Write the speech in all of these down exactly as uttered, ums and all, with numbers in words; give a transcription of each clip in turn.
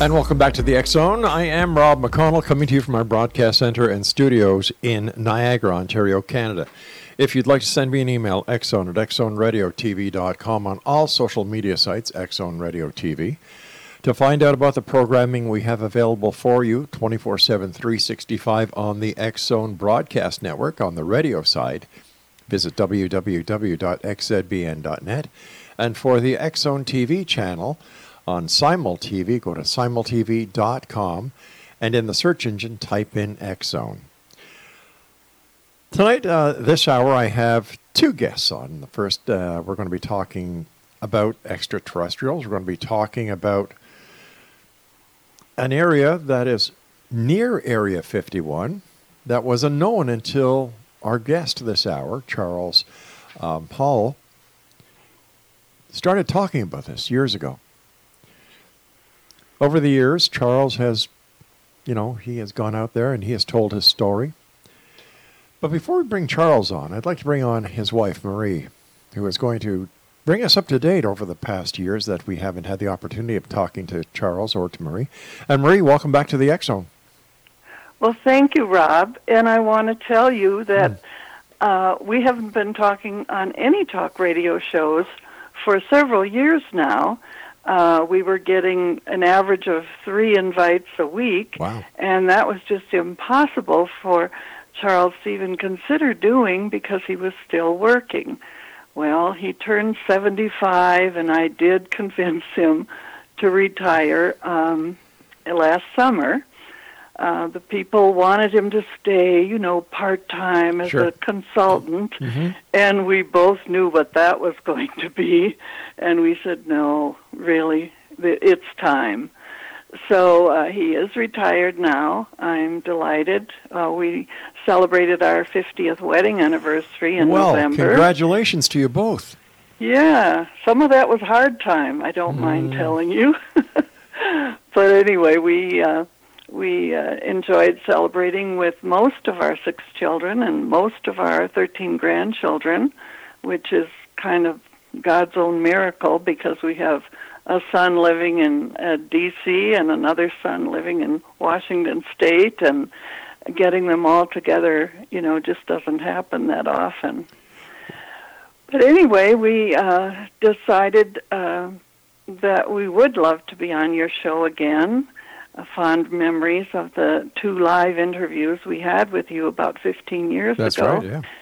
And welcome back to the X-Zone. I am Rob McConnell, coming to you from our broadcast center and studios in Niagara, Ontario, Canada. If you'd like to send me an email, xzone at x zone radio t v dot com, on all social media sites, X-Zone Radio T V, to find out about the programming we have available for you twenty-four seven, three sixty-five on the X-Zone Broadcast Network. On the radio side, visit w w w dot x z b n dot net. And for the X-Zone T V channel, on SimulTV, go to simul t v dot com, and in the search engine, type in X-Zone. Tonight, uh, this hour, I have two guests on. The first, uh, we're going to be talking about extraterrestrials. We're going to be talking about an area that is near Area fifty-one that was unknown until our guest this hour, Charles um, Hall, started talking about this years ago. Over the years, Charles has, you know, he has gone out there and he has told his story. But before we bring Charles on, I'd like to bring on his wife, Marie, who is going to bring us up to date over the past years that we haven't had the opportunity of talking to Charles or to Marie. And Marie, welcome back to the X-Zone. Well, thank you, Rob. And I want to tell you that mm. uh, we haven't been talking on any talk radio shows for several years now. Uh, we were getting an average of three invites a week, wow. and that was just impossible for Charles to even consider doing because he was still working. Well, he turned seventy-five, and I did convince him to retire um, last summer. Uh, the people wanted him to stay, you know, part-time as sure. a consultant, mm-hmm. and we both knew what that was going to be, and we said, no, really, it's time. So uh, he is retired now. I'm delighted. Uh, we celebrated our fiftieth wedding anniversary in well, November. Well, congratulations to you both. Yeah, some of that was hard time, I don't mm. mind telling you. But anyway, we... Uh, We uh, enjoyed celebrating with most of our six children and most of our thirteen grandchildren, which is kind of God's own miracle because we have a son living in uh, D C and another son living in Washington State, and getting them all together, you know, just doesn't happen that often. But anyway, we uh, decided uh, that we would love to be on your show again. Uh, fond memories of the two live interviews we had with you about fifteen years That's ago. That's right, yeah.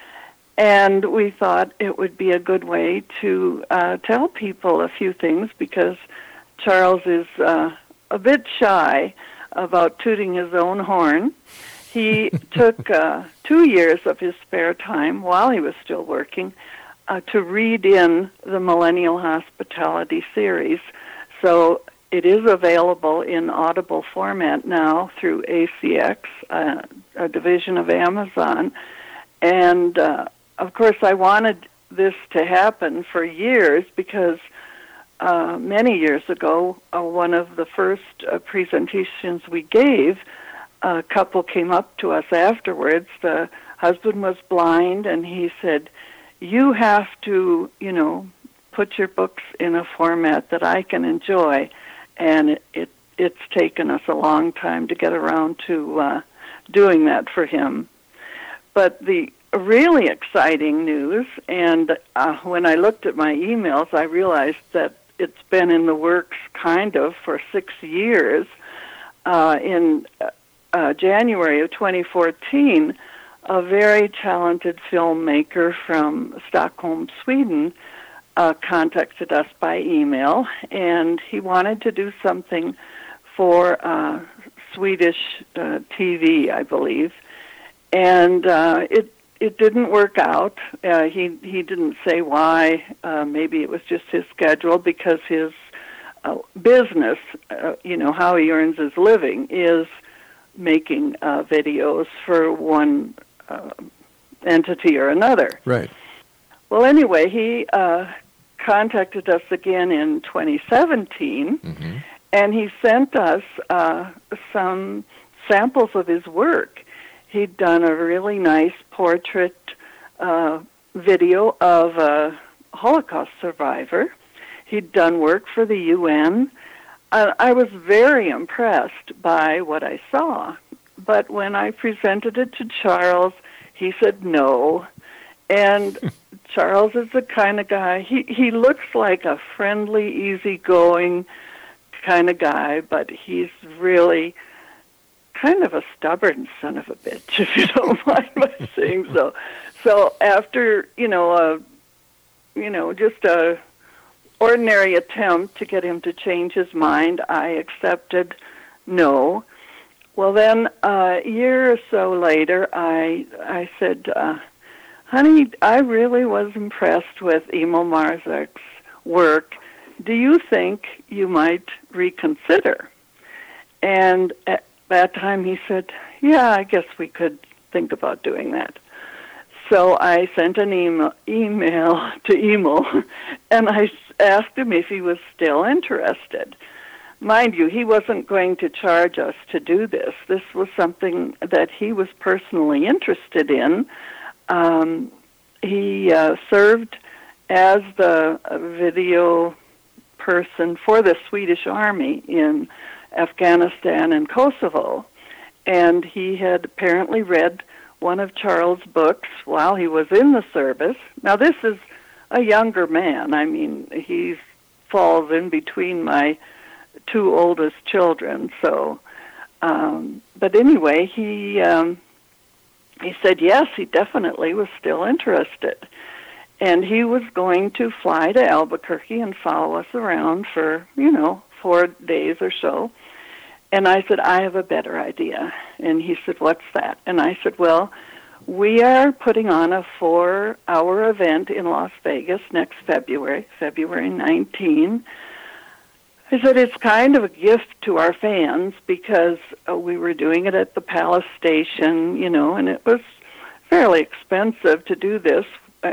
And we thought it would be a good way to uh, tell people a few things because Charles is uh, a bit shy about tooting his own horn. He took uh, two years of his spare time while he was still working uh, to read in the Millennial Hospitality series. So it is available in Audible format now through A C X, uh, a division of Amazon. And, uh, of course, I wanted this to happen for years because uh, many years ago, uh, one of the first uh, presentations we gave, a couple came up to us afterwards. The husband was blind, and he said, you have to, you know, put your books in a format that I can enjoy. And it, it it's taken us a long time to get around to uh, doing that for him. But the really exciting news, and uh, when I looked at my emails, I realized that it's been in the works kind of for six years. Uh, in uh, January of twenty fourteen, a very talented filmmaker from Stockholm, Sweden, uh, contacted us by email, and he wanted to do something for uh, Swedish uh, T V, I believe, and uh, it it didn't work out. Uh, he he didn't say why. Uh, maybe it was just his schedule, because his uh, business, uh, you know, how he earns his living, is making uh, videos for one uh, entity or another. Right. Well, anyway, he uh, contacted us again in twenty seventeen, mm-hmm. and he sent us uh, some samples of his work. He'd done a really nice portrait uh, video of a Holocaust survivor. He'd done work for the U N. Uh, I was very impressed by what I saw. But when I presented it to Charles, he said no. And Charles is the kind of guy, he, he looks like a friendly, easygoing kind of guy, but he's really kind of a stubborn son of a bitch, if you don't mind my saying so. So after, you know, a, you know, just a ordinary attempt to get him to change his mind, I accepted no. Well, then uh, a year or so later, I I said, uh, honey, I really was impressed with Emil Marzak's work. Do you think you might reconsider? And at that time he said, yeah, I guess we could think about doing that. So I sent an email, email to Emil, and I asked him if he was still interested. Mind you, he wasn't going to charge us to do this. This was something that he was personally interested in. Um, he uh, served as the video person for the Swedish Army in Afghanistan and Kosovo, and he had apparently read one of Charles' books while he was in the service. Now, this is a younger man. I mean, he falls in between my two oldest children. So, um, but anyway, he um, he said yes, he definitely was still interested, and he was going to fly to Albuquerque and follow us around for, you know, four days or so. And I said, I have a better idea. And he said, what's that? And I said, well, we are putting on a four-hour event in Las Vegas next February, February nineteenth. I said, it's kind of a gift to our fans, because uh, we were doing it at the Palace Station, you know, and it was fairly expensive to do this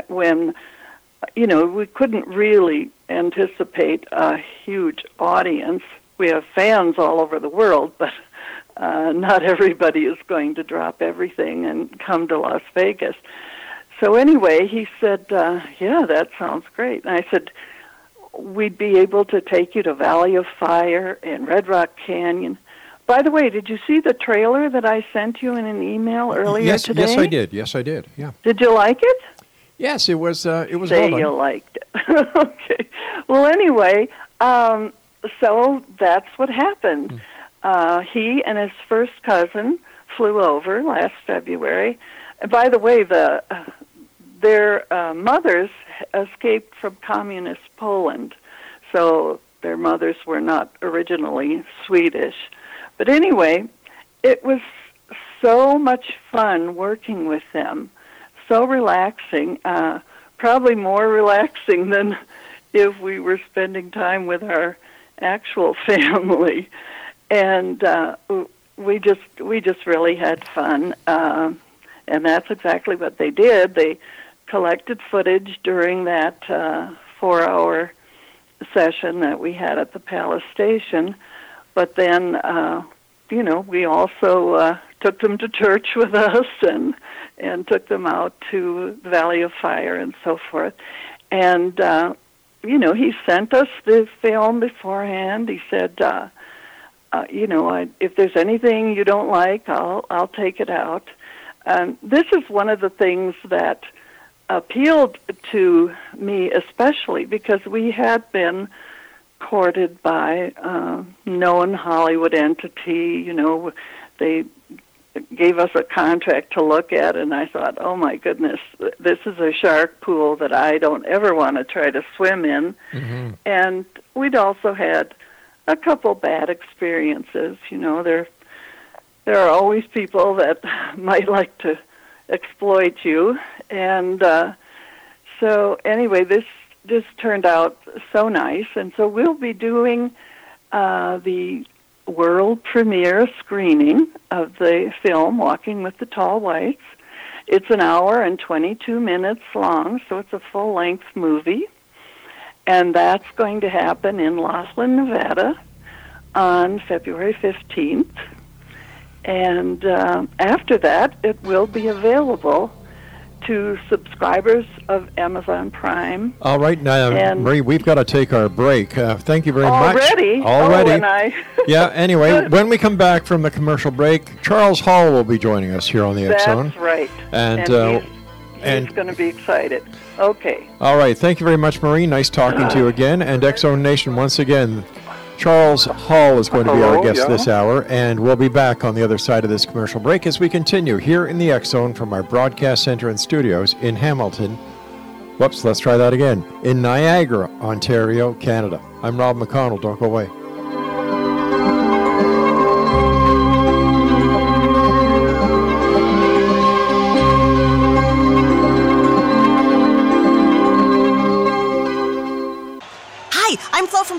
when, you know, we couldn't really anticipate a huge audience. We have fans all over the world, but uh, not everybody is going to drop everything and come to Las Vegas. So anyway, he said, uh, yeah, that sounds great. And I said, we'd be able to take you to Valley of Fire and Red Rock Canyon. By the way, did you see the trailer that I sent you in an email earlier yes, today? Yes, I did. Yes, I did. Yeah. Did you like it? Yes, it was. Uh, it was. Say well done. You liked it. Okay. Well, anyway. Um, So that's what happened. Uh, he and his first cousin flew over last February. And by the way, the uh, their uh, mothers escaped from communist Poland, so their mothers were not originally Swedish. But anyway, it was so much fun working with them, so relaxing, uh, probably more relaxing than if we were spending time with our actual family, and uh, we just we just really had fun, uh, and that's exactly what they did. They collected footage during that uh, four-hour session that we had at the Palace Station, but then uh, you know we also uh, took them to church with us, and and took them out to the Valley of Fire and so forth, and. Uh, You know, he sent us the film beforehand. He said, uh, uh, you know, I, if there's anything you don't like, I'll I'll take it out. Um, this is one of the things that appealed to me especially, because we had been courted by uh, known Hollywood entity, you know, they gave us a contract to look at, and I thought, oh my goodness, this is a shark pool that I don't ever want to try to swim in. Mm-hmm. And we'd also had a couple bad experiences. You know, there there are always people that might like to exploit you. And uh, so anyway, this just turned out so nice. And so we'll be doing uh, the world premiere screening of the film Walking with the Tall Whites. It's an hour and twenty-two minutes long, so it's a full-length movie. And that's going to happen in Laughlin, Nevada on February fifteenth. And uh, after that, it will be available to subscribers of Amazon Prime. All right, now, Marie, we've got to take our break. Uh, thank you very already? much. Already? Already. Oh, and I yeah, anyway, when we come back from the commercial break, Charles Hall will be joining us here on the X Zone. That's right. And, and uh, he's, he's and going to be excited. Okay. All right, thank you very much, Marie. Nice talking uh, to you again. And X Zone Nation, once again, Charles Hall is going to be Hello, our guest yeah. this hour, and we'll be back on the other side of this commercial break as we continue here in the X-Zone from our broadcast center and studios in Hamilton. Whoops, let's try that again. In Niagara, Ontario, Canada. I'm Rob McConnell. Don't go away. From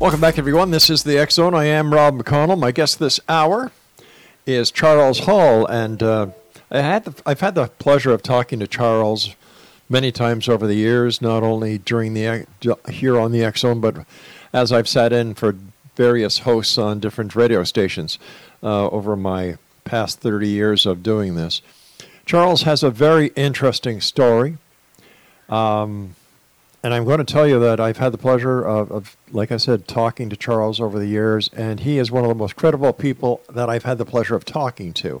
Welcome back, everyone. This is the X Zone. I am Rob McConnell. My guest this hour is Charles Hall, and uh, I had the, I've had the pleasure of talking to Charles many times over the years, not only during the here on the X Zone, but as I've sat in for various hosts on different radio stations uh, over my past thirty years of doing this. Charles has a very interesting story. Um, And I'm going to tell you that I've had the pleasure of, of, like I said, talking to Charles over the years, and he is one of the most credible people that I've had the pleasure of talking to.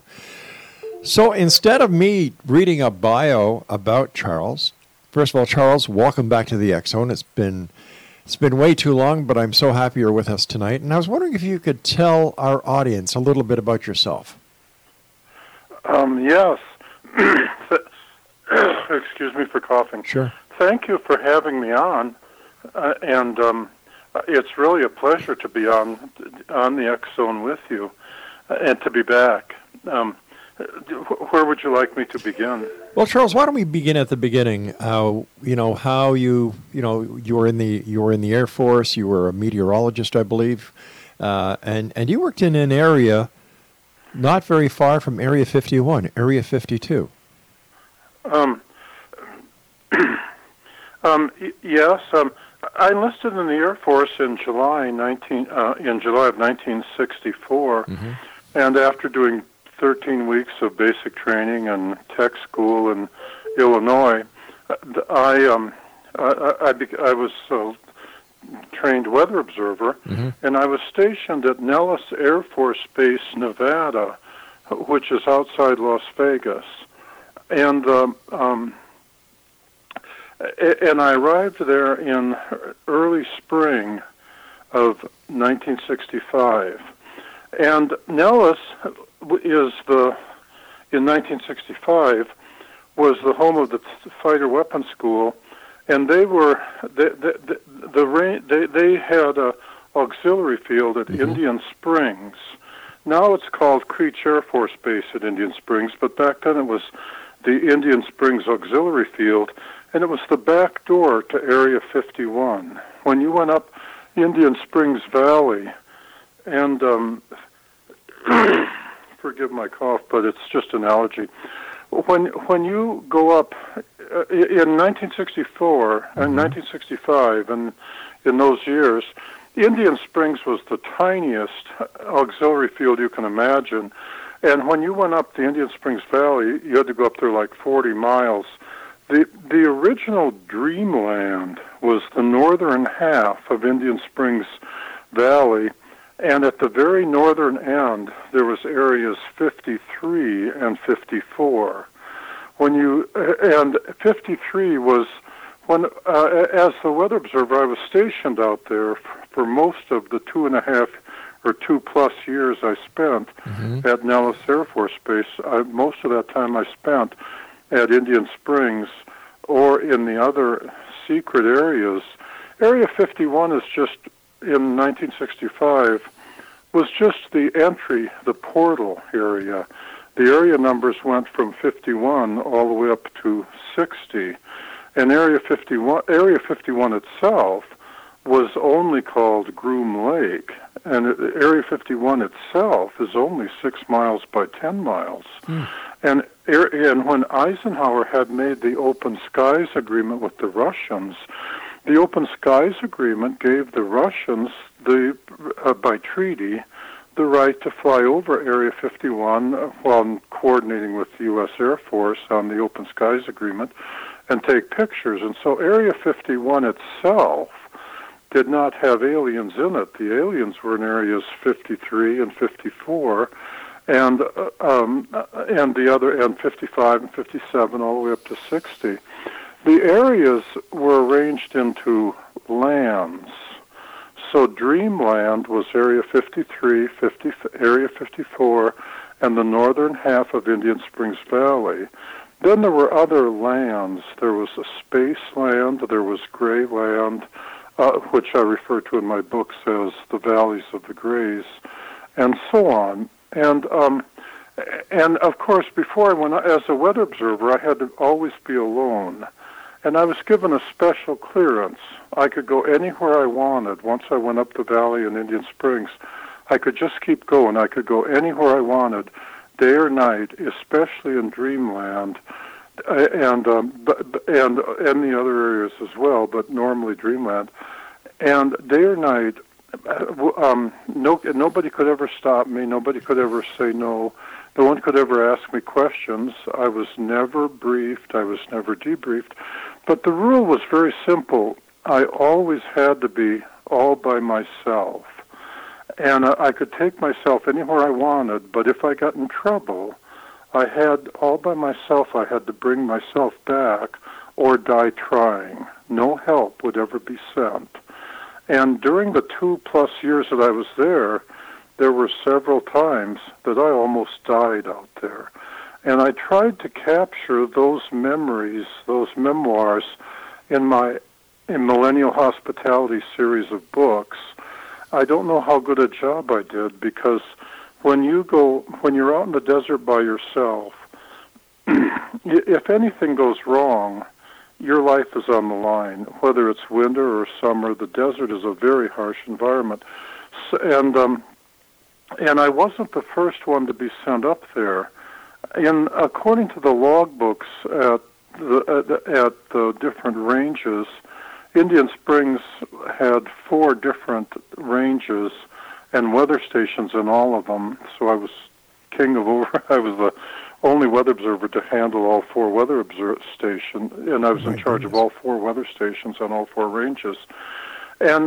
So instead of me reading a bio about Charles, first of all, Charles, welcome back to the X-Zone. It's been, it's been way too long, but I'm so happy you're with us tonight. And I was wondering if you could tell our audience a little bit about yourself. Um, yes. Excuse me for coughing. Sure. Thank you for having me on, uh, and um, it's really a pleasure to be on on the X Zone with you, uh, and to be back. Um, where would you like me to begin? Well, Charles, why don't we begin at the beginning? Uh, you know how you you know you were in the you were in the Air Force. You were a meteorologist, I believe, uh, and and you worked in an area not very far from Area fifty-one, Area fifty-two. Um. Um, yes, um, I enlisted in the Air Force in July nineteen uh, in July of nineteen sixty-four, mm-hmm. and after doing thirteen weeks of basic training and tech school in Illinois, I um, I, I, be, I was a trained weather observer, mm-hmm. and I was stationed at Nellis Air Force Base, Nevada, which is outside Las Vegas, and. Um, um, And I arrived there in early spring of nineteen sixty-five. And Nellis is the, in nineteen sixty-five, was the home of the Fighter Weapons School, and they were they they the they, they had a auxiliary field at mm-hmm. Indian Springs. Now it's called Creech Air Force Base at Indian Springs, but back then it was the Indian Springs Auxiliary Field. And it was the back door to Area fifty-one. When you went up Indian Springs Valley, and um, forgive my cough, but it's just an allergy. When when you go up uh, in nineteen sixty-four mm-hmm. and nineteen sixty-five, and in those years, Indian Springs was the tiniest auxiliary field you can imagine. And when you went up the Indian Springs Valley, you had to go up there like forty miles. The the original Dreamland was the northern half of Indian Springs Valley, and at the very northern end, there was areas fifty-three and fifty-four. When you and fifty-three was when, uh, as the weather observer, I was stationed out there for most of the two and a half or two plus years I spent mm-hmm. at Nellis Air Force Base. I, most of that time I spent at Indian Springs or in the other secret areas. Area fifty-one is just, in nineteen sixty-five, was just the entry, the portal area. The area numbers went from fifty-one all the way up to sixty. And Area fifty-one, Area fifty-one itself was only called Groom Lake, and Area fifty-one itself is only six miles by ten miles. Mm. And and when Eisenhower had made the Open Skies Agreement with the Russians, the Open Skies Agreement gave the Russians, the uh, by treaty, the right to fly over Area fifty-one while coordinating with the U S. Air Force on the Open Skies Agreement and take pictures. And so Area fifty-one itself did not have aliens in it. The aliens were in areas fifty-three and fifty-four, and um, and the other and fifty-five and fifty-seven, all the way up to sixty. The areas were arranged into lands. So Dreamland was Area fifty-three, fifty, Area fifty-four, and the northern half of Indian Springs Valley. Then there were other lands. There was a space land. There was gray land, Uh, which I refer to in my books as the Valleys of the Greys, and so on. And um, and of course, before I went as a weather observer, I had to always be alone, and I was given a special clearance. I could go anywhere I wanted. Once I went up the valley in Indian Springs, I could just keep going. I could go anywhere I wanted, day or night, especially in Dreamland, and um, but, and and the other areas as well, but normally Dreamland. And day or night, um, no nobody could ever stop me. Nobody could ever say no. No one could ever ask me questions. I was never briefed. I was never debriefed. But the rule was very simple. I always had to be all by myself, and I, I could take myself anywhere I wanted. But if I got in trouble, I had, all by myself, I had to bring myself back or die trying. No help would ever be sent. And during the two-plus years that I was there, there were several times that I almost died out there. And I tried to capture those memories, those memoirs, in my in Millennial Hospitality series of books. I don't know how good a job I did, because When you go, when you're out in the desert by yourself, if anything goes wrong, your life is on the line. Whether it's winter or summer, the desert is a very harsh environment. And um, and I wasn't the first one to be sent up there. And according to the logbooks at the at the different ranges, Indian Springs had four different ranges and weather stations in all of them. So I was king of over. I was the only weather observer to handle all four weather observer stations, and I was in charge of all four weather stations on all four ranges. And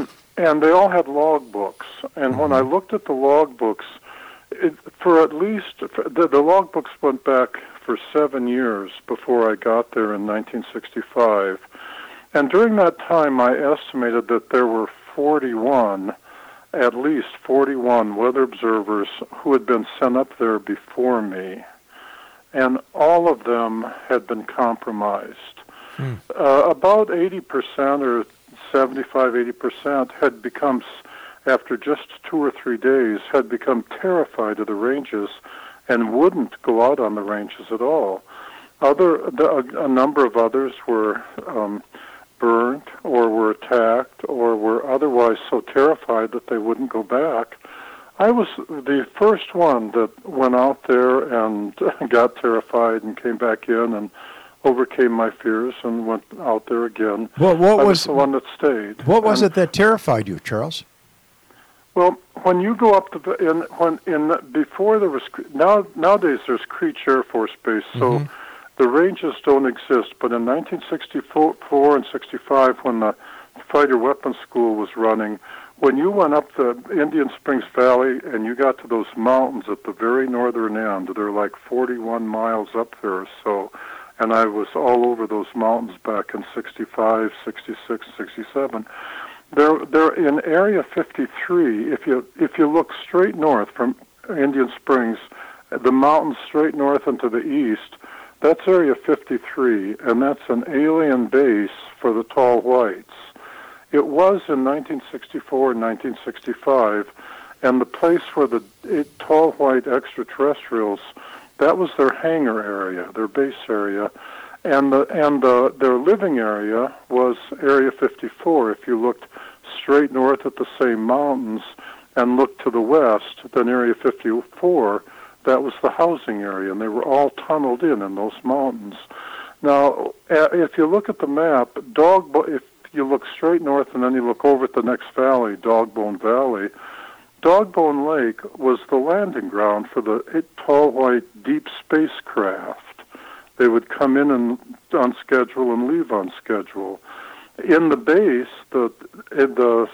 and they all had log books. And mm-hmm. when I looked at the log books, it, for at least, for the, the log books went back for seven years before I got there in nineteen sixty-five. And during that time, I estimated that there were forty-one at least forty-one weather observers who had been sent up there before me, and all of them had been compromised. Hmm. Uh, about eighty percent or seventy-five, eighty percent had become, after just two or three days, had become terrified of the ranges and wouldn't go out on the ranges at all. Other, the, a, a number of others were um, burnt or were attacked or were otherwise so terrified that they wouldn't go back. I was the first one that went out there and got terrified and came back in and overcame my fears and went out there again. Well, what I was, was the one that stayed. What was and, it that terrified you, Charles? Well, when you go up the in when in before there was now nowadays there's Creech Air Force Base, so mm-hmm. the ranges don't exist. But in nineteen sixty-four and sixty-five, when the Fighter Weapons School was running, when you went up the Indian Springs Valley and you got to those mountains at the very northern end, they're like forty-one miles up there or so. And I was all over those mountains back in sixty-five, sixty-six, sixty-seven. They're, they're in Area fifty-three. If you if you look straight north from Indian Springs, the mountains straight north and to the east, that's Area fifty-three, and that's an alien base for the Tall Whites. It was in nineteen sixty-four and nineteen sixty-five, and the place where the it, Tall White extraterrestrials, that was their hangar area, their base area, and the, and the, their living area was Area fifty-four. If you looked straight north at the same mountains and looked to the west, then Area fifty-four, that was the housing area, and they were all tunneled in in those mountains. Now, if you look at the map, Dogbone, if you look straight north and then you look over at the next valley, Dogbone Valley, Dogbone Lake was the landing ground for the Tall White deep spacecraft. They would come in and, on schedule and leave on schedule. In the base, the the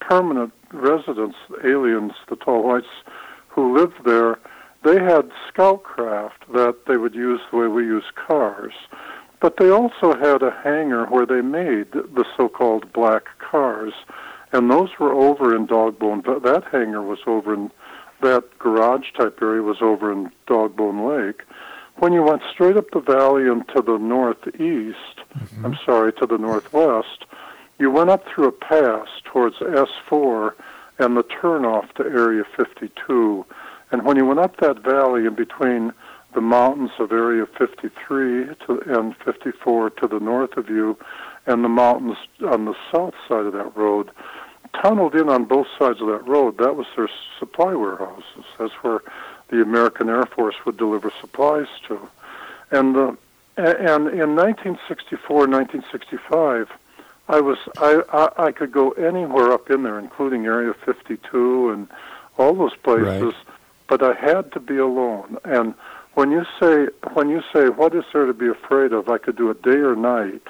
permanent residents, aliens, the Tall Whites who lived there, they had scout craft that they would use the way we use cars. But they also had a hangar where they made the so-called black cars. And those were over in Dogbone. That hangar was over in, that garage-type area was over in Dogbone Lake. When you went straight up the valley and to the northeast, mm-hmm. I'm sorry, to the northwest, you went up through a pass towards S four and the turnoff to Area fifty-two. And when you went up that valley in between the mountains of Area fifty-three to, and fifty-four to the north of you, and the mountains on the south side of that road, tunneled in on both sides of that road, that was their supply warehouses. That's where the American Air Force would deliver supplies to. And uh, and in nineteen sixty-four, nineteen sixty-five, I was I, I I could go anywhere up in there, including Area fifty-two and all those places, right. But I had to be alone. And when you say when you say what is there to be afraid of, I could do it day or night.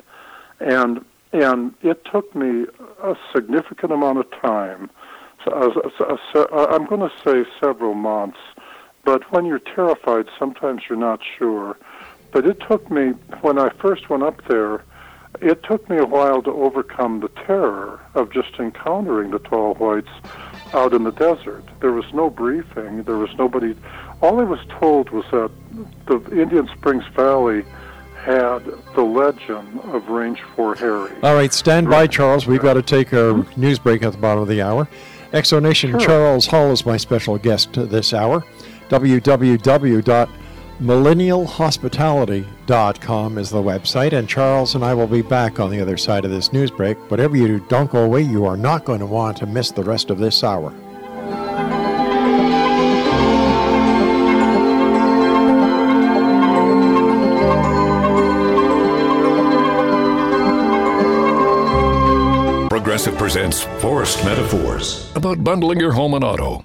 And and it took me a significant amount of time. So I was, so, so I'm going to say several months, but when you're terrified, sometimes you're not sure. But it took me, when I first went up there, it took me a while to overcome the terror of just encountering the Tall Whites out in the desert. There was no briefing. There was nobody. All I was told was that the Indian Springs Valley had the legend of Range four Harry. All right, stand by, Charles. We've got to take a news break at the bottom of the hour. X O Nation, sure. Charles Hall is my special guest this hour. w w w dot millennial hospitality dot com is the website, and Charles and I will be back on the other side of this news break. Whatever you do, don't go away. You are not going to want to miss the rest of this hour. Progressive presents Forest Metaphors about bundling your home and auto.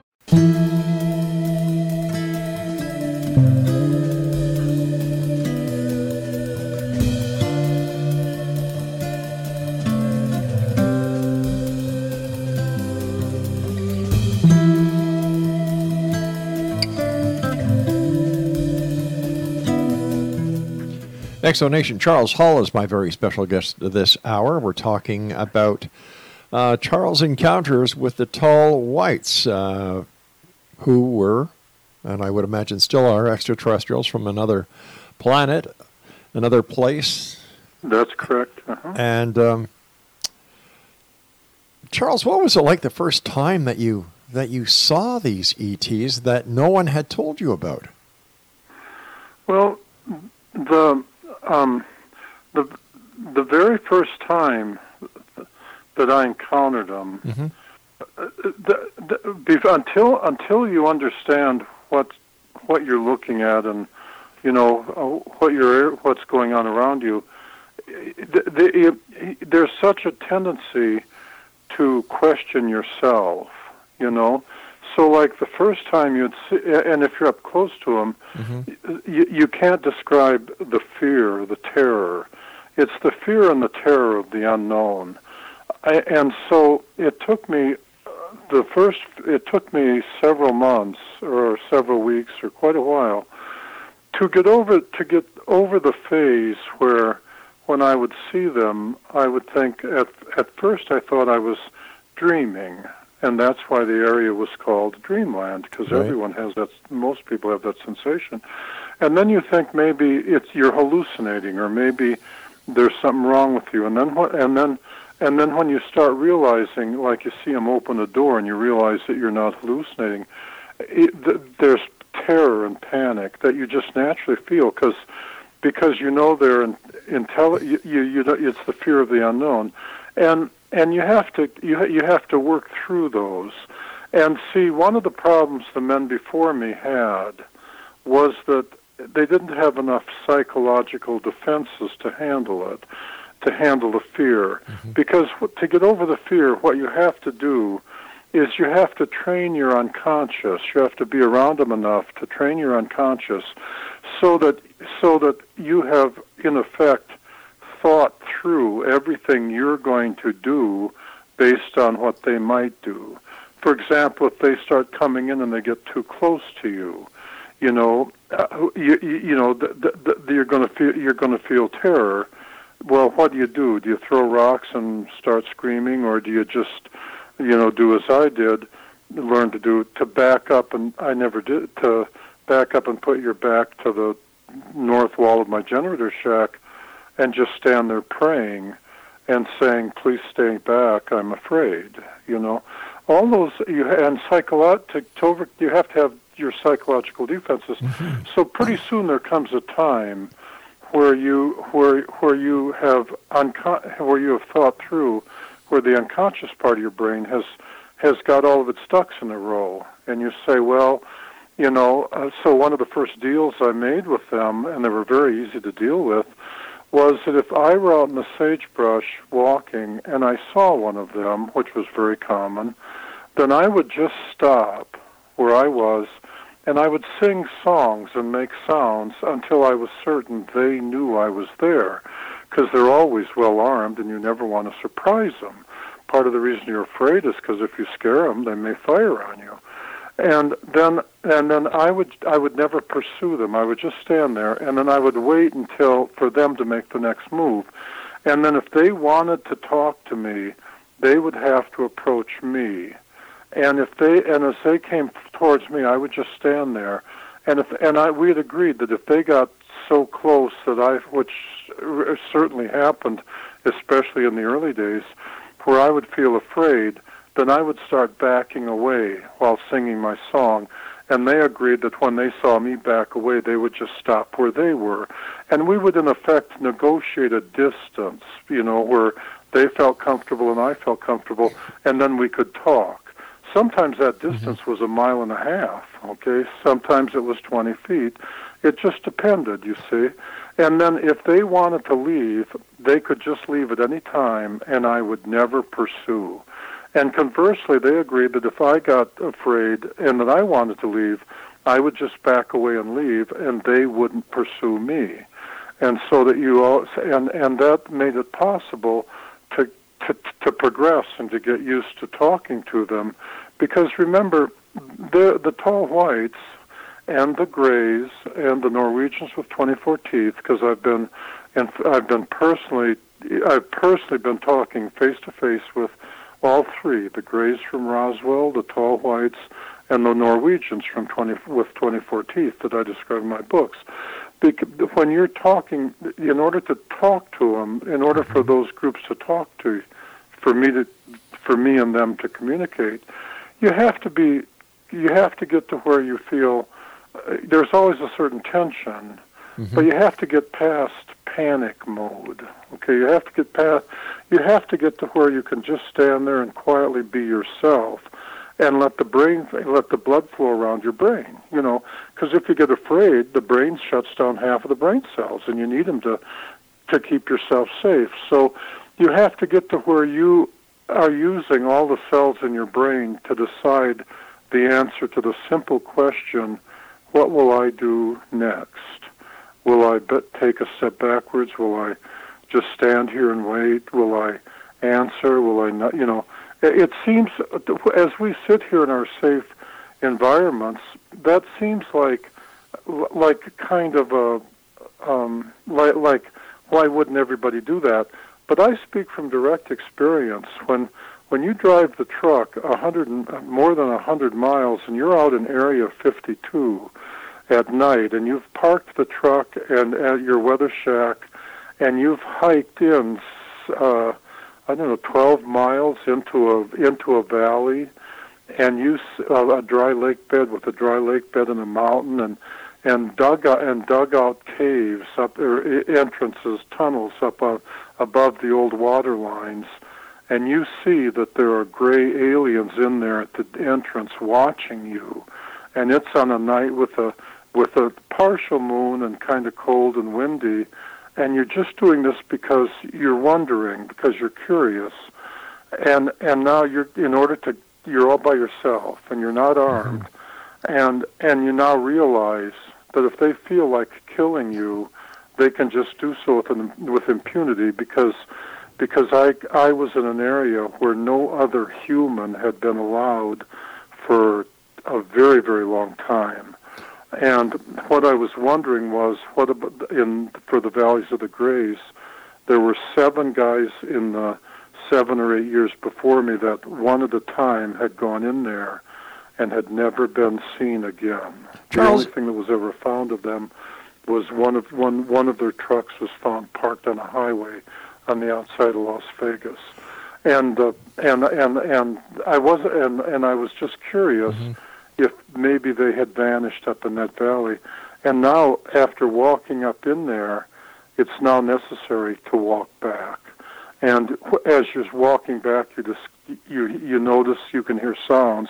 X O Nation, Charles Hall is my very special guest this hour. We're talking about uh, Charles encounters with the Tall Whites, uh, who were, and I would imagine still are, extraterrestrials from another planet, another place. That's correct. Uh-huh. And um, Charles, what was it like the first time that you that you saw these E Ts that no one had told you about? Well, the um, the the very first time that I encountered them, mm-hmm. the, the, until until you understand what what you're looking at and you know what you're what's going on around you, the, the, it, there's such a tendency to question yourself, you know. So, like the first time you'd see, and if you're up close to them, mm-hmm. you, you can't describe the fear, the terror. It's the fear and the terror of the unknown. I, and so it took me the first. It took me several months, or several weeks, or quite a while, to get over to get over the phase where, when I would see them, I would think at at first I thought I was dreaming. And that's why the area was called Dreamland, because right. everyone has that. Most people have that sensation, and then you think maybe it's you're hallucinating, or maybe there's something wrong with you. And then what? And then, and then when you start realizing, like you see them open a door, and you realize that you're not hallucinating, it, th- there's terror and panic that you just naturally feel, because because you know they're in, intelli- you, you, you it's the fear of the unknown, and. And you have to you you have to work through those, and see one of the problems the men before me had was that they didn't have enough psychological defenses to handle it, to handle the fear. Mm-hmm. Because to get over the fear, what you have to do is you have to train your unconscious. You have to be around them enough to train your unconscious, so that so that you have in effect thought through everything you're going to do based on what they might do. For example, if they start coming in and they get too close to you, you know, uh, you, you know, the, the, the, you're going to feel you're going to feel terror. Well, what do you do? Do you throw rocks and start screaming, or do you just, you know, do as I did, learn to do to back up? And I never did to back up and put your back to the north wall of my generator shack. And just stand there praying and saying, "Please stay back. I'm afraid." You know, all those you and psychological. You have to have your psychological defenses. Mm-hmm. So pretty soon there comes a time where you where where you have uncon- where you have thought through, where the unconscious part of your brain has has got all of its ducks in a row, and you say, "Well, you know." Uh, so one of the first deals I made with them, and they were very easy to deal with, was that if I were out in the sagebrush walking and I saw one of them, which was very common, then I would just stop where I was and I would sing songs and make sounds until I was certain they knew I was there, because they're always well armed and you never want to surprise them. Part of the reason you're afraid is because if you scare them, they may fire on you. And then and then I would I would never pursue them. I would just stand there, and then I would wait until for them to make the next move. And then if they wanted to talk to me, they would have to approach me. And if they and as they came towards me, I would just stand there. And if and I we had agreed that if they got so close that I, which certainly happened, especially in the early days, where I would feel afraid, then I would start backing away while singing my song. And they agreed that when they saw me back away, they would just stop where they were. And we would, in effect, negotiate a distance, you know, where they felt comfortable and I felt comfortable, and then we could talk. Sometimes that distance mm-hmm. was a mile and a half, okay? Sometimes it was twenty feet. It just depended, you see. And then if they wanted to leave, they could just leave at any time, and I would never pursue. And conversely, they agreed that if I got afraid and that I wanted to leave, I would just back away and leave, and they wouldn't pursue me. And so that you all, and, and that made it possible to, to to progress and to get used to talking to them, because remember, the the Tall Whites and the Greys and the Norwegians with twenty-four teeth, because I've been and I've been personally I've personally been talking face to face with all three, the Greys from Roswell, the Tall Whites, and the Norwegians from twenty, with twenty-four teeth that I describe in my books. Because when you're talking, in order to talk to them, in order for those groups to talk to, for me to, for me and them to communicate, you have to be, you have to get to where you feel. Uh, there's always a certain tension, mm-hmm. but you have to get past panic mode. Okay, you have to get past. You have to get to where you can just stand there and quietly be yourself, and let the brain, let the blood flow around your brain. You know, because if you get afraid, the brain shuts down half of the brain cells, and you need them to, to keep yourself safe. So, you have to get to where you are using all the cells in your brain to decide the answer to the simple question, what will I do next? Will I take a step backwards? Will I just stand here and wait? Will I answer? Will I not? You know, it seems, as we sit here in our safe environments, that seems like, like kind of a, um, like, like, why wouldn't everybody do that? But I speak from direct experience. When when you drive the truck a hundred more than a hundred miles, and you're out in Area fifty-two at night, and you've parked the truck and at your weather shack, and you've hiked in, uh, I don't know, twelve miles into a into a valley, and you uh, a dry lake bed with a dry lake bed in a mountain, and and dug out, and dug out caves up there, entrances, tunnels up on. Above the old water lines, and you see that there are gray aliens in there at the entrance watching you, and it's on a night with a with a partial moon and kind of cold and windy, and you're just doing this because you're wondering, because you're curious, and and now you're in order to you're all by yourself and you're not armed, mm-hmm. and and you now realize that if they feel like killing you, they can just do so with, an, with impunity because because I, I was in an area where no other human had been allowed for a very, very long time. And what I was wondering was, what about in for the Valleys of the Greys, there were seven guys in the seven or eight years before me that one at a time had gone in there and had never been seen again. Charles. The only thing that was ever found of them was one of one one of their trucks was found parked on a highway on the outside of Las Vegas, and uh, and and and I was and and I was just curious mm-hmm. if maybe they had vanished up in that valley, and now after walking up in there, it's now necessary to walk back, and as you're walking back, you just you you notice you can hear sounds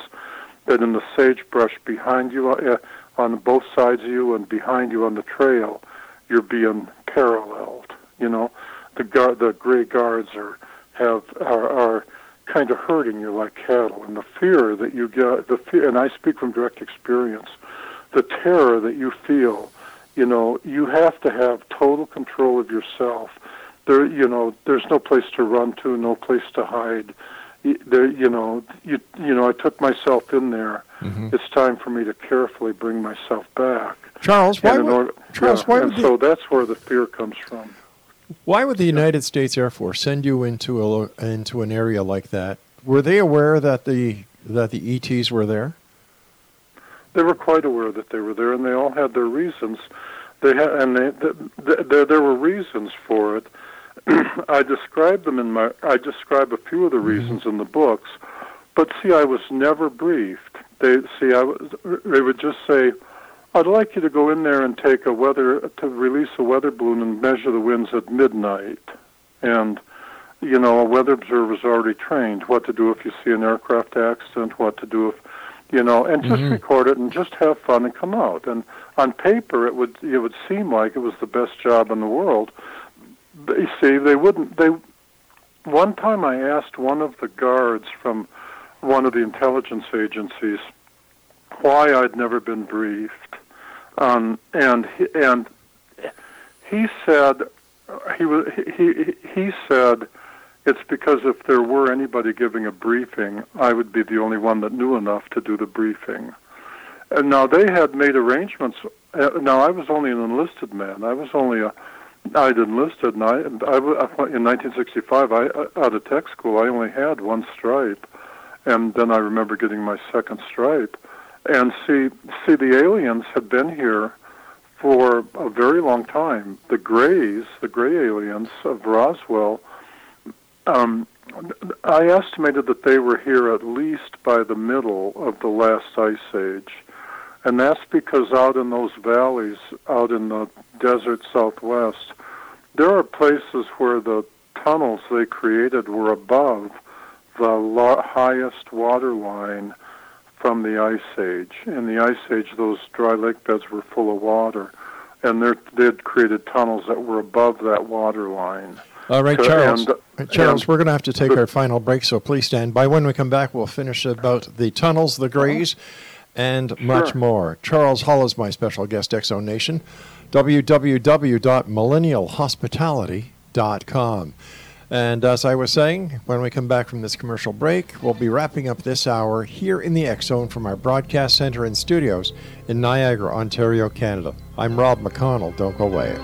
that in the sagebrush behind you. Uh, on both sides of you and behind you on the trail, you're being paralleled. You know, the guard, the gray guards are have are, are kind of herding you like cattle, and the fear that you get, the fear, and I speak from direct experience, the terror that you feel. You know, you have to have total control of yourself. There, you know, there's no place to run to, no place to hide. There, you know, you you know, I took myself in there. Mm-hmm. It's time for me to carefully bring myself back. Charles, why? Would, order, Charles, yeah, why and would so the, that's where the fear comes from. Why would the United yeah. States Air Force send you into a into an area like that? Were they aware that the that the E Ts were there? They were quite aware that they were there, and they all had their reasons. They had, and they, they, they, there there were reasons for it. I describe them in my. I describe a few of the reasons mm-hmm. in the books, but see, I was never briefed. They see, I was, they would just say, "I'd like you to go in there and take a weather to release a weather balloon and measure the winds at midnight." And you know, a weather observer is already trained what to do if you see an aircraft accident, what to do if you know, and just mm-hmm. record it and just have fun and come out. And on paper, it would it would seem like it was the best job in the world. You see, they wouldn't. They one time I asked one of the guards from one of the intelligence agencies why I'd never been briefed, um, and he, and he said he was he he said it's because if there were anybody giving a briefing, I would be the only one that knew enough to do the briefing. And now they had made arrangements. Uh, now I was only an enlisted man. I was only a I'd enlisted, and I, I, in nineteen sixty-five, I, out of tech school, I only had one stripe, and then I remember getting my second stripe. And see, see, the aliens had been here for a very long time. The Greys, the Grey aliens of Roswell, um, I estimated that they were here at least by the middle of the last ice age. And that's because out in those valleys, out in the desert southwest, there are places where the tunnels they created were above the lo- highest water line from the Ice Age. In the Ice Age, those dry lake beds were full of water, and they had created tunnels that were above that water line. All right, so, Charles. And, Charles, we're going to have to take the, our final break, so please stand by. When we come back, we'll finish about the tunnels, the Greys, and much sure. more. Charles Hall is my special guest, X-Zone Nation. w w w dot millennial hospitality dot com. And as I was saying, when we come back from this commercial break, we'll be wrapping up this hour here in the X-Zone from our broadcast center and studios in Niagara, Ontario, Canada. I'm Rob McConnell. Don't go away.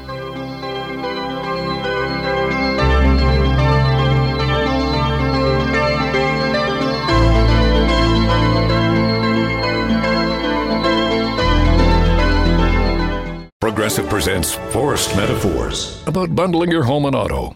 Progressive presents Forest Metaphors about bundling your home and auto.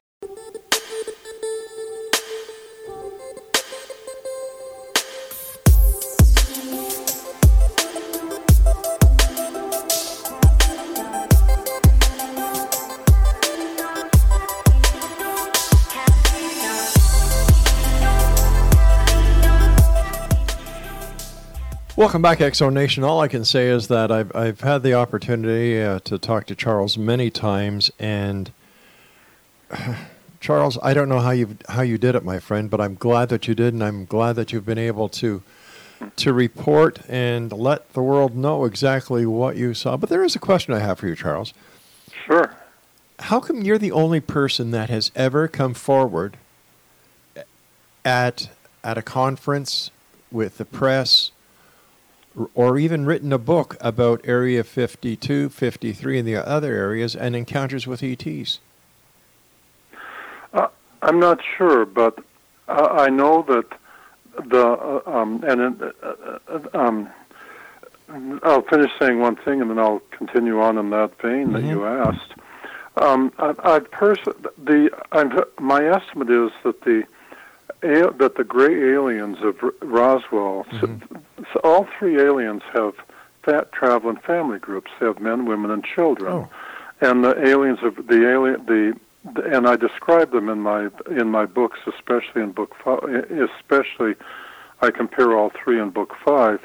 Welcome back, X-Zone Nation. All I can say is that I've I've had the opportunity uh, to talk to Charles many times, and uh, Charles, I don't know how you how you did it, my friend, but I'm glad that you did, and I'm glad that you've been able to to report and let the world know exactly what you saw. But there is a question I have for you, Charles. Sure. How come you're the only person that has ever come forward at at a conference with the press, or even written a book about Area fifty-two, fifty-three, and the other areas, and encounters with E Ts? Uh, I'm not sure, but uh, I know that the uh, um, and uh, um, I'll finish saying one thing, and then I'll continue on in that vein mm-hmm. that you asked. Um, I, I pers- the I'm, my estimate is that the that the gray aliens of Roswell. Mm-hmm. So all three aliens have fat traveling family groups. They have men, women, and children. Oh. And the aliens of the alien the, the and I describe them in my in my books, especially in book five, especially I compare all three in book five.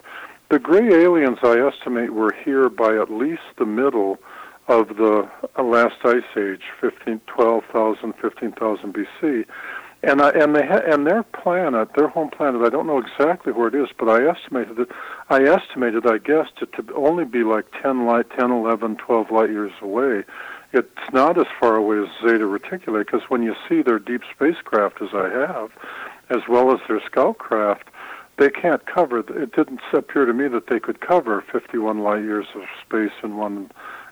The gray aliens I estimate were here by at least the middle of the last ice age, fifteen, twelve thousand, fifteen thousand B C. And I, and they ha- and their planet, their home planet, I don't know exactly where it is, but I estimated it. I estimated, I guessed it to only be like ten, light, ten, eleven, twelve light years away. It's not as far away as Zeta Reticuli, because when you see their deep spacecraft, as I have, as well as their scout craft, they can't cover. It didn't appear to me that they could cover fifty-one light years of space in one.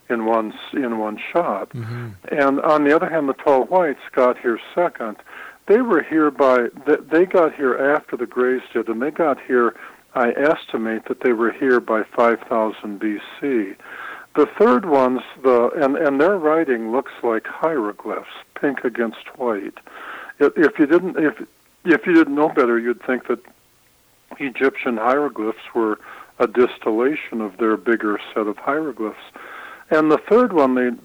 in one in one shot. Mm-hmm. And on the other hand, the Tall Whites got here second. They were here by, they got here after the Greys did, and they got here, I estimate that they were here by five thousand B C. The third ones, the and, and their writing looks like hieroglyphs, pink against white. If you didn't if if you didn't know better, you'd think that Egyptian hieroglyphs were a distillation of their bigger set of hieroglyphs. And the third one, the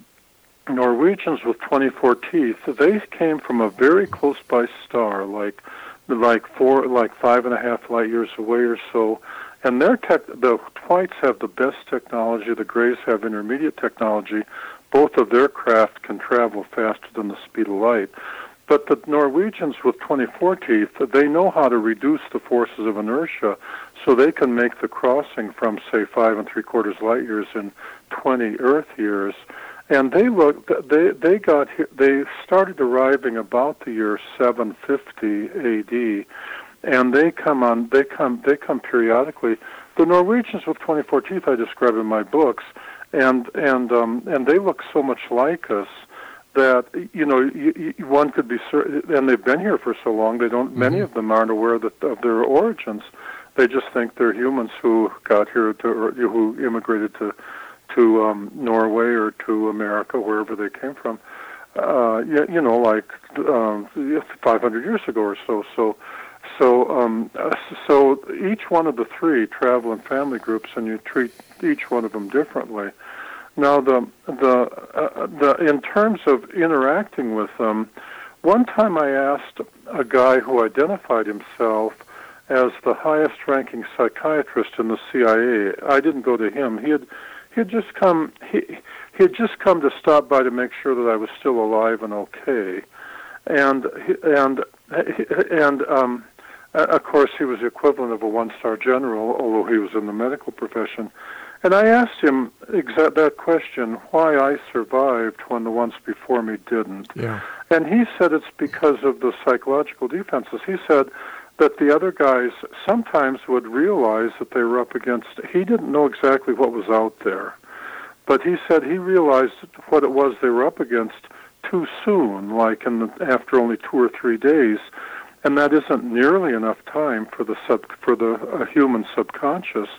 Norwegians with twenty-four teeth, they came from a very close-by star, like like four, like five and a half light years away or so. And their tech, the Whites have the best technology. The Greys have intermediate technology. Both of their craft can travel faster than the speed of light. But the Norwegians with twenty-four teeth, they know how to reduce the forces of inertia, so they can make the crossing from, say, five and three quarters light years in twenty Earth years. And they looked, they they got they started arriving about the year seven fifty A D, and they come on they come they come periodically. The Norwegians with twenty-four teeth I describe in my books, and and um, and they look so much like us that you know you, you, one could be certain, and they've been here for so long. They don't. Mm-hmm. Many of them aren't aware that, of their origins. They just think they're humans who got here to or who immigrated to. to um, Norway or to America, wherever they came from, uh, you, you know, like um, five hundred years ago or so. So so, um, so each one of the three travel and family groups, and you treat each one of them differently. Now, the the uh, the in terms of interacting with them, one time I asked a guy who identified himself as the highest-ranking psychiatrist in the C I A. I didn't go to him. He had... He had just come. He he had just come to stop by to make sure that I was still alive and okay, and and and um, of course he was the equivalent of a one-star general, although he was in the medical profession. And I asked him exa- that question: why I survived when the ones before me didn't. Yeah. And he said it's because of the psychological defenses. He said that the other guys sometimes would realize that they were up against, he didn't know exactly what was out there, but he said he realized what it was they were up against too soon, like in the, after only two or three days, and that isn't nearly enough time for the sub, for the uh, human subconscious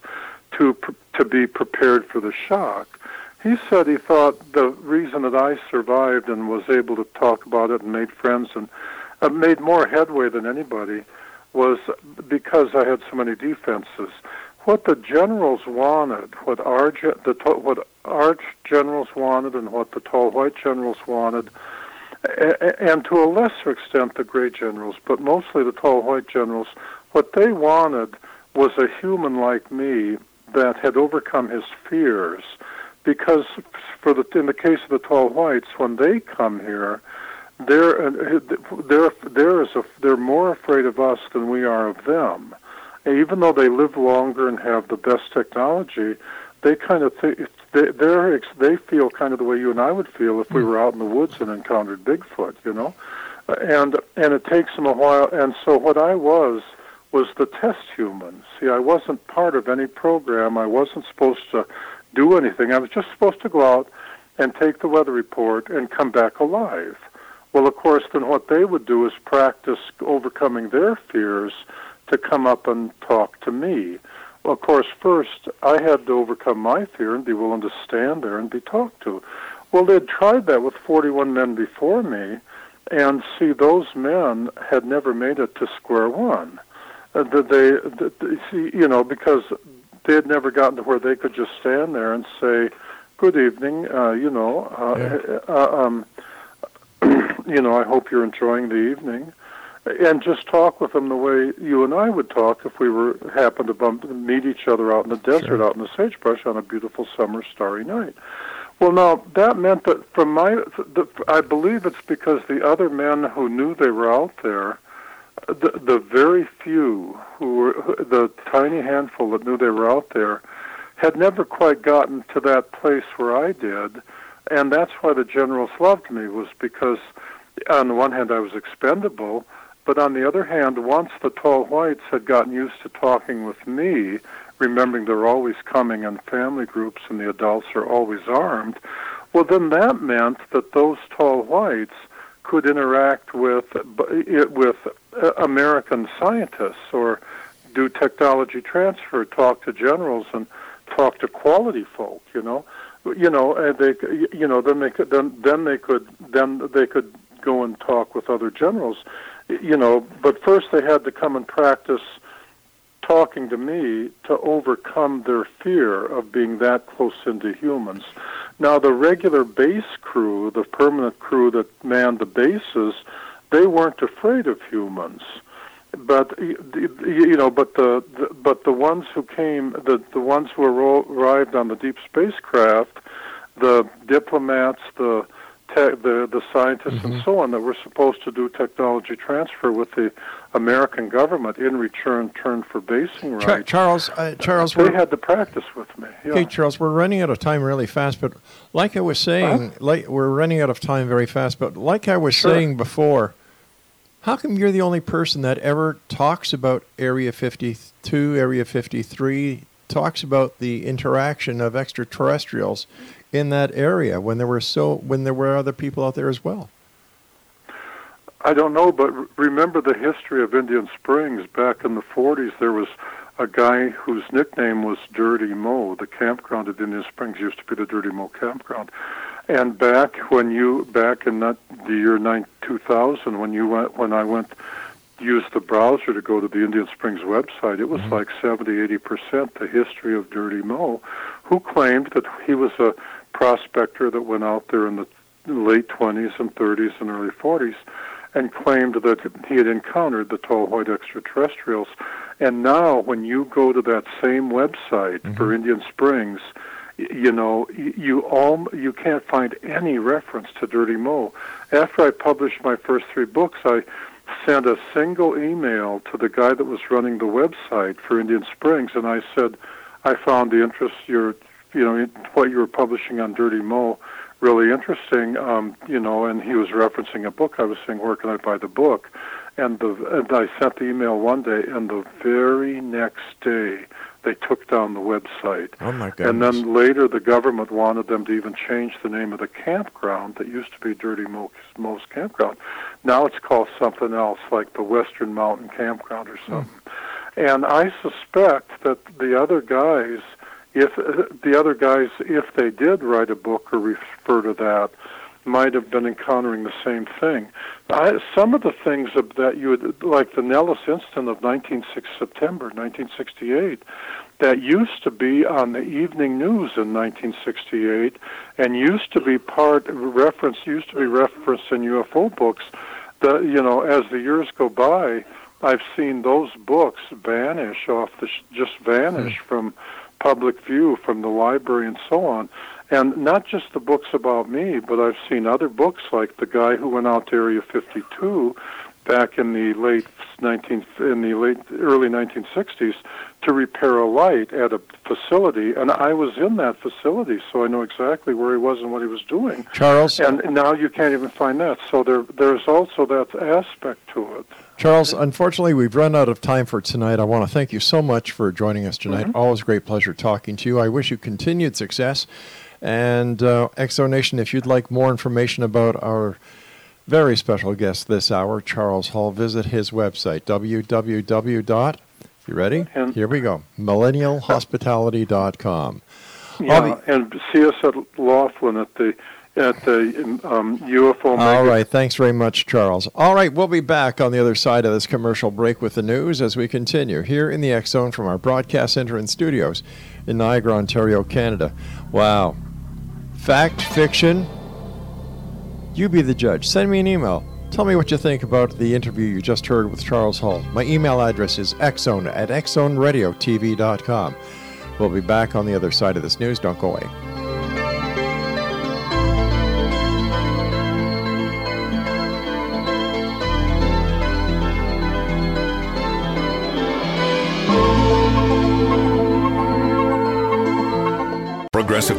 to to be prepared for the shock. He said he thought the reason that I survived and was able to talk about it and made friends and uh, made more headway than anybody was because I had so many defenses. What the generals wanted, what our the what arch generals wanted, and what the tall white generals wanted, and to a lesser extent the gray generals, but mostly the tall white generals, what they wanted was a human like me that had overcome his fears, because for the in the case of the tall whites, when they come here, They're they're they're, is a, they're more afraid of us than we are of them. And even though they live longer and have the best technology, they kind of th- they they're, they feel kind of the way you and I would feel if we were out in the woods and encountered Bigfoot, you know. And and it takes them a while. And so what I was was the test human. See, I wasn't part of any program. I wasn't supposed to do anything. I was just supposed to go out and take the weather report and come back alive. Well, of course, then what they would do is practice overcoming their fears to come up and talk to me. Well, of course, first, I had to overcome my fear and be willing to stand there and be talked to. Well, they'd tried that with forty-one men before me, and see, those men had never made it to square one. Uh, they, they, see, you know, because they had never gotten to where they could just stand there and say, good evening, uh, you know, uh, yeah. uh, um... you know, I hope you're enjoying the evening, and just talk with them the way you and I would talk if we were happened to bump, meet each other out in the desert, sure. out in the sagebrush on a beautiful summer starry night. Well, now, that meant that from my, the, I believe it's because the other men who knew they were out there, the, the very few who were, the tiny handful that knew they were out there, had never quite gotten to that place where I did. And that's why the generals loved me, was because on the one hand I was expendable, but on the other hand, once the tall whites had gotten used to talking with me, remembering they're always coming in family groups and the adults are always armed, well, then that meant that those tall whites could interact with with American scientists or do technology transfer, talk to generals and talk to quality folk, you know. You know, they, you know, then they could, then, then they could, then they could go and talk with other generals, you know. But first, they had to come and practice talking to me to overcome their fear of being that close into humans. Now, the regular base crew, the permanent crew that manned the bases, they weren't afraid of humans. But you know, but the, the but the ones who came, the the ones who arrived on the deep spacecraft, the diplomats, the te- the, the scientists mm-hmm. and so on that were supposed to do technology transfer with the American government in return turned for basing rights. Char- Charles, uh, Charles, they had to practice with me. Yeah. Hey, Charles, we're running out of time really fast, but like I was saying, huh? like we're running out of time very fast, but like I was sure. saying before, how come you're the only person that ever talks about Area fifty-two, Area fifty-three, talks about the interaction of extraterrestrials in that area when there were so when there were other people out there as well? I don't know, but remember the history of Indian Springs back in the forties. There was a guy whose nickname was Dirty Moe. The campground at Indian Springs used to be the Dirty Moe campground. And back when you back in that, the year two thousand, when you went when I went. used the browser to go to the Indian Springs website, it was mm-hmm. like seventy, eighty percent the history of Dirty Moe, who claimed that he was a prospector that went out there in the late twenties and thirties and early forties and claimed that he had encountered the Tall White extraterrestrials. And now when you go to that same website mm-hmm. for Indian Springs, you know, you all you can't find any reference to Dirty Moe. After I published my first three books, I sent a single email to the guy that was running the website for Indian Springs, and I said, I found the interest, your, you know, what you were publishing on Dirty Moe really interesting, um, you know, and he was referencing a book. I was saying, where can I buy the book? And, the, and I sent the email one day, and the very next day, they took down the website. Oh, my goodness. And then later, the government wanted them to even change the name of the campground that used to be Dirty Moe's, Moe's Campground. Now it's called something else, like the Western Mountain Campground or something. Hmm. And I suspect that the other guys, if the other guys, if they did write a book or refer to that, might have been encountering the same thing. I, some of the things that you would, like the Nellis incident of nineteenth September nineteen sixty-eight, that used to be on the evening news in nineteen sixty-eight, and used to be part reference, used to be referenced in U F O books. The, you know, as the years go by, I've seen those books vanish off the, just vanish mm-hmm. from public view, from the library, and so on. And not just the books about me, but I've seen other books like the guy who went out to Area fifty-two back in the late nineteen in the late early nineteen sixties to repair a light at a facility, and I was in that facility, so I know exactly where he was and what he was doing. Charles, and now you can't even find that. So there, there's also that aspect to it. Charles, unfortunately, we've run out of time for tonight. I want to thank you so much for joining us tonight. Mm-hmm. Always a great pleasure talking to you. I wish you continued success. And uh, X O Nation, if you'd like more information about our very special guest this hour, Charles Hall, visit his website, www. You ready? And here we go. millennial hospitality dot com. Yeah, Obvi- and see us at Laughlin at the at the um, U F O. All magazine. Right, thanks very much, Charles. All right, we'll be back on the other side of this commercial break with the news as we continue here in the X Zone from our broadcast center and studios in Niagara, Ontario, Canada. Wow. Fact, fiction, you be the judge. Send me an email. Tell me what you think about the interview you just heard with Charles Hall. My email address is x zone at x zone radio t v dot com. We'll be back on the other side of this news. Don't go away. Progressive